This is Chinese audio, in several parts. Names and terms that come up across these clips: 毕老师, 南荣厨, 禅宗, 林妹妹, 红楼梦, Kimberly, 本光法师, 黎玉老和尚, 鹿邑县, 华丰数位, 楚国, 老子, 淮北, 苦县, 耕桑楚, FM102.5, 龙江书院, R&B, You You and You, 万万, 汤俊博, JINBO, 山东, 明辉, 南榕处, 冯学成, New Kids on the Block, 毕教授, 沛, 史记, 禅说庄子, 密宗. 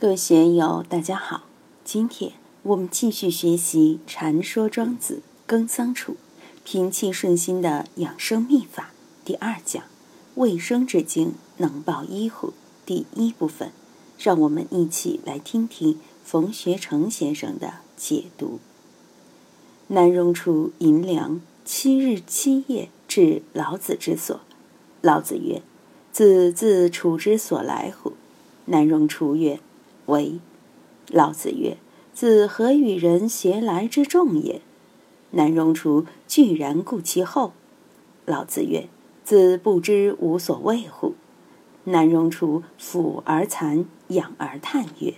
各位学友，大家好！今天我们继续学习《禅说庄子耕桑处》平气顺心的养生秘法第2讲“未生之精，能报医乎”第1部分，让我们一起来听听冯学成先生的解读。南榕处吟凉，7日7夜至老子之所。老子曰：“子自楚之所来乎？”南榕处曰：“为。”老子曰：“子何与人偕来之众也？”南榕处居然顾其后。老子曰：“子不知无所谓乎？”南榕处俯而惭，仰而叹曰：“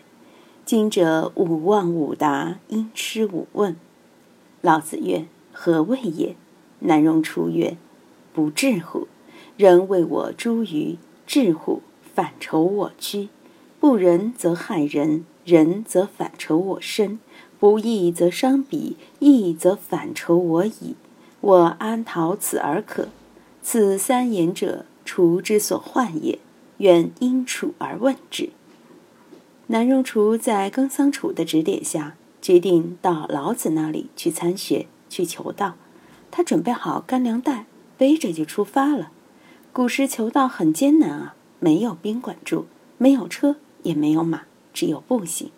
今者吾忘吾答，因失吾问。”老子曰：“何谓也？”南榕处曰：“不智乎？人谓我茱萸，智乎？反愁我躯。不仁则害人，仁则反仇我身；不义则伤彼，义则反仇我矣。我安逃此而可？此三言者，楚之所患也。愿因楚而问之。”南榕处在耕桑楚的指点下，决定到老子那里去参学，去求道。他准备好干粮袋，背着就出发了。古时求道很艰难啊，没有宾馆住，没有车，也没有马，只有步行。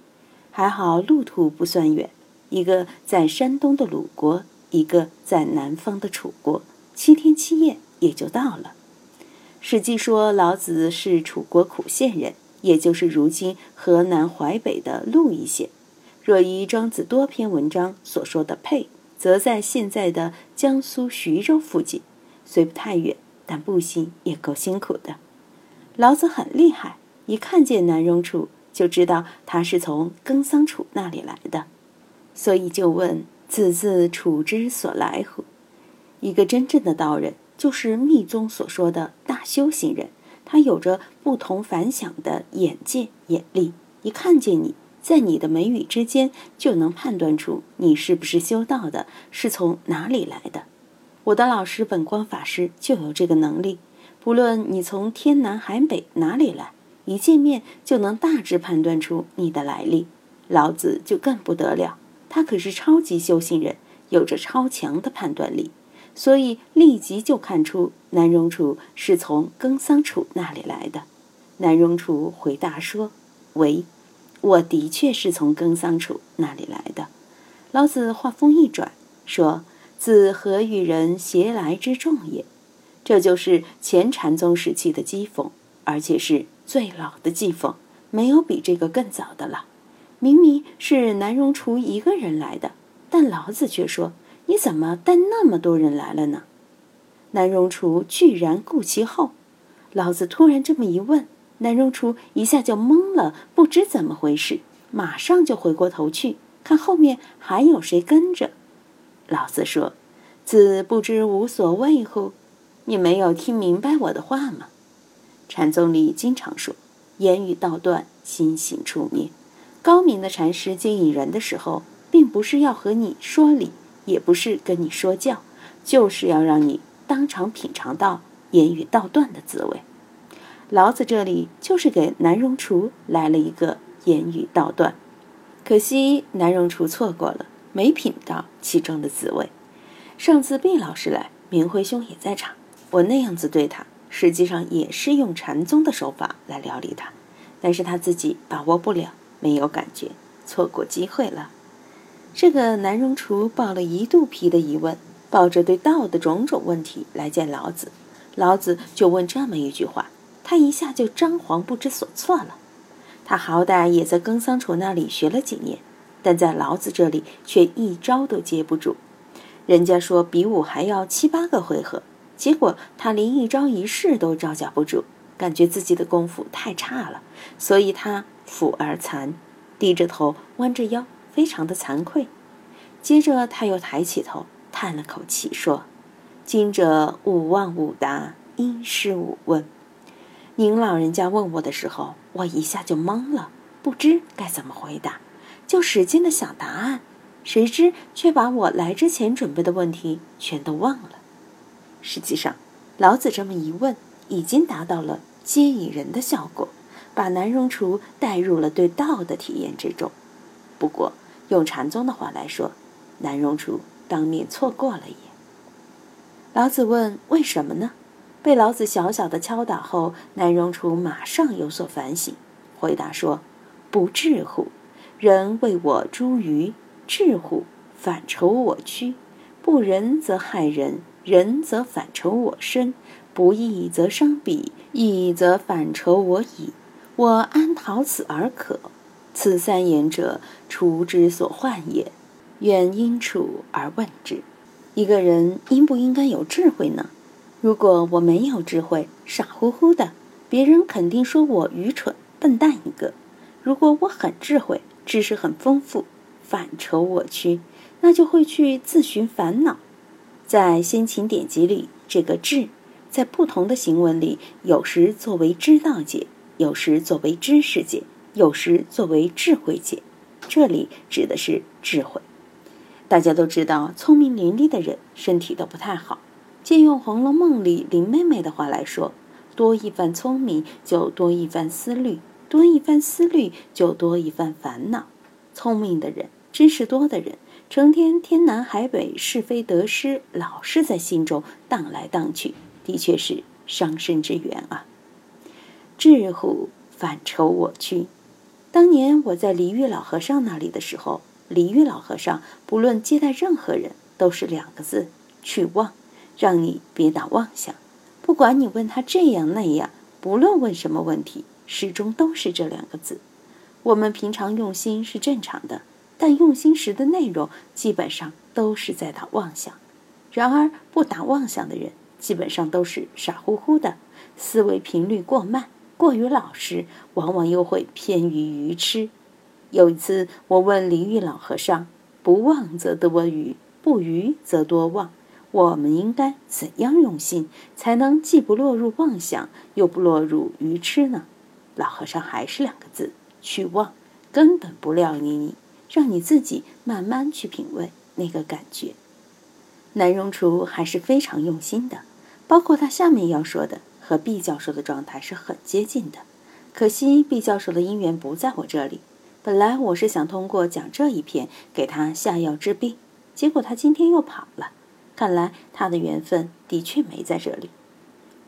还好路途不算远，一个在山东的鲁国，一个在南方的楚国，7天7夜也就到了。史记说老子是楚国苦县人，也就是如今河南淮北的鹿邑县。若依庄子多篇文章所说的沛，则在现在的江苏徐州附近，虽不太远，但步行也够辛苦的。老子很厉害，一看见南榕处就知道他是从耕桑楚那里来的，所以就问：“子自楚之所来乎？”一个真正的道人，就是密宗所说的大修行人，他有着不同凡响的眼界、眼力，一看见你，在你的眉宇之间就能判断出你是不是修道的，是从哪里来的。我的老师本光法师就有这个能力，不论你从天南海北哪里来，一见面就能大致判断出你的来历。老子就更不得了，他可是超级修行人，有着超强的判断力，所以立即就看出南榕处是从耕桑楚那里来的。南榕处回答说：“为，我的确是从耕桑楚那里来的。”老子话锋一转说：“子何与人偕来之众也？”这就是前禅宗时期的讥讽，而且是最老的讥讽，没有比这个更早的了。明明是南榕处一个人来的，但老子却说：“你怎么带那么多人来了呢？”南榕处居然顾其后。老子突然这么一问，南榕处一下就懵了，不知怎么回事，马上就回过头去看后面还有谁跟着。老子说：“子不知无所谓乎？”你没有听明白我的话吗？禅宗里经常说，言语道断，心行处灭。高明的禅师接引人的时候，并不是要和你说理，也不是跟你说教，就是要让你当场品尝到言语道断的滋味。老子这里就是给南榕处来了一个言语道断，可惜南榕处错过了，没品到其中的滋味。上次毕老师来，明辉兄也在场，我那样子对他，实际上也是用禅宗的手法来料理他，但是他自己把握不了，没有感觉，错过机会了。这个南榕处抱了一肚皮的疑问，抱着对道的种种问题来见老子，老子就问这么一句话，他一下就张皇不知所措了。他好歹也在耕桑楚那里学了几年，但在老子这里却一招都接不住。人家说比武还要7、8个回合，结果他连一招一式都招架不住，感觉自己的功夫太差了，所以他俯而惭，低着头，弯着腰，非常的惭愧。接着他又抬起头，叹了口气说：“今者吾忘吾答，因失吾问。”您老人家问我的时候，我一下就懵了，不知该怎么回答，就使劲的想答案，谁知却把我来之前准备的问题全都忘了。实际上，老子这么一问，已经达到了接引人的效果。把南荣厨带入了对道的体验之中。不过用禅宗的话来说，南荣厨当面错过了也。老子问为什么呢？被老子小小的敲打后，南荣厨马上有所反省，回答说：不智乎，人为我诛鱼，智乎，反仇我躯。不仁则害人，仁则反仇我身；不义则伤彼，义则反仇我矣。我安逃此而可？此三言者，厨之所患也。愿因处而问之。一个人应不应该有智慧呢？如果我没有智慧，傻乎乎的，别人肯定说我愚蠢、笨蛋一个；如果我很智慧，知识很丰富，反仇我躯，那就会去自寻烦恼。在先秦典籍里，这个智在不同的行文里，有时作为知道解，有时作为知识解，有时作为智慧解，这里指的是智慧。大家都知道，聪明伶俐的人身体都不太好，借用《红楼梦》里林妹妹的话来说，多一番聪明就多一番思虑，多一番思虑就多一番烦恼。聪明的人，知识多的人，成天天南海北，是非得失老是在心中荡来荡去，的确是伤身之源啊。智乎，反仇我躯。当年我在黎月老和尚那里的时候，黎月老和尚不论接待任何人，都是两个字：去妄，让你别打妄想。不管你问他这样那样，不论问什么问题，始终都是这两个字。我们平常用心是正常的，但用心时的内容基本上都是在打妄想。然而不打妄想的人基本上都是傻乎乎的，思维频率过慢，过于老实，往往又会偏于愚痴。有一次我问黎玉老和尚，不妄则多愚，不愚则多妄，我们应该怎样用心才能既不落入妄想又不落入愚痴呢？老和尚还是两个字：去妄，根本不料你，让你自己慢慢去品味那个感觉。南荣厨还是非常用心的，包括他下面要说的和毕教授的状态是很接近的。可惜毕教授的因缘不在我这里，本来我是想通过讲这一篇给他下药治病，结果他今天又跑了，看来他的缘分的确没在这里。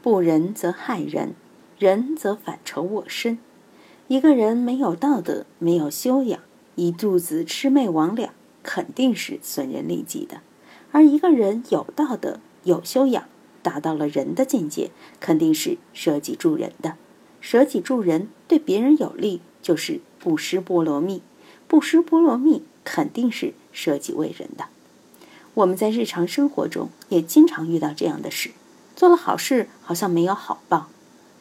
不仁则害人，仁则反仇我身。一个人没有道德，没有修养，一肚子魑魅魍魉，肯定是损人利己的。而一个人有道德有修养，达到了人的境界，肯定是舍己助人的。舍己助人对别人有利，就是布施波罗蜜，布施波罗蜜肯定是舍己为人的。我们在日常生活中也经常遇到这样的事，做了好事好像没有好报。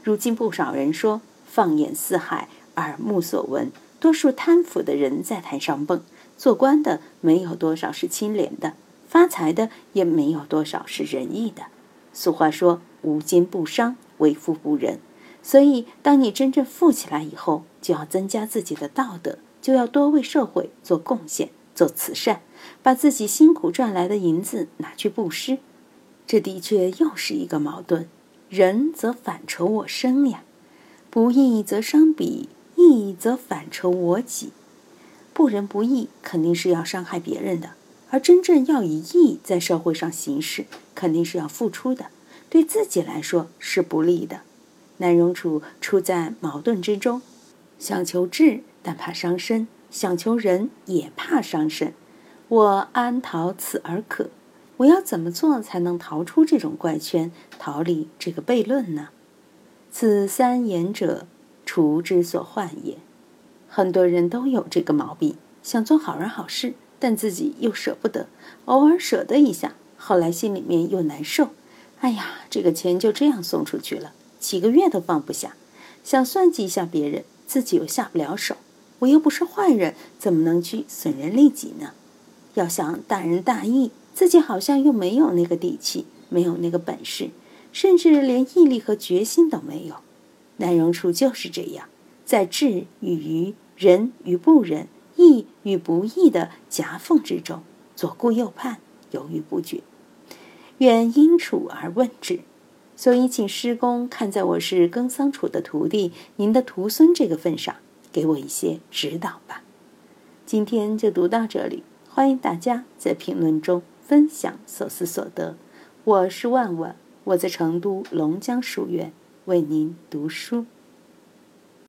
如今不少人说，放眼四海，耳目所闻，多数贪腐的人在台上蹦，做官的没有多少是清廉的，发财的也没有多少是仁义的。俗话说，无奸不商，为富不仁。所以当你真正富起来以后，就要增加自己的道德，就要多为社会做贡献，做慈善，把自己辛苦赚来的银子拿去布施。这的确又是一个矛盾，仁则反仇我身呀，不义则伤彼，义则反仇我己。不仁不义肯定是要伤害别人的，而真正要以义在社会上行事，肯定是要付出的，对自己来说是不利的。南荣厨处在矛盾之中，想求智但怕伤身，想求仁也怕伤身。我安逃此而可？我要怎么做才能逃出这种怪圈，逃离这个悖论呢？此三言者，厨之所患也。很多人都有这个毛病，想做好人好事，但自己又舍不得，偶尔舍得一下，后来心里面又难受。哎呀，这个钱就这样送出去了，几个月都放不下。想算计一下别人，自己又下不了手，我又不是坏人，怎么能去损人利己呢？要想大仁大义，自己好像又没有那个底气，没有那个本事，甚至连毅力和决心都没有。南荣厨就是这样，在智与愚、仁与不仁、义与不义的夹缝之中，左顾右盼，犹豫不决。愿因处而问之。所以请师公看在我是耕桑楚的徒弟，您的徒孙这个份上，给我一些指导吧。今天就读到这里，欢迎大家在评论中分享所思所得。我是万万，我在成都龙江书院为您读书。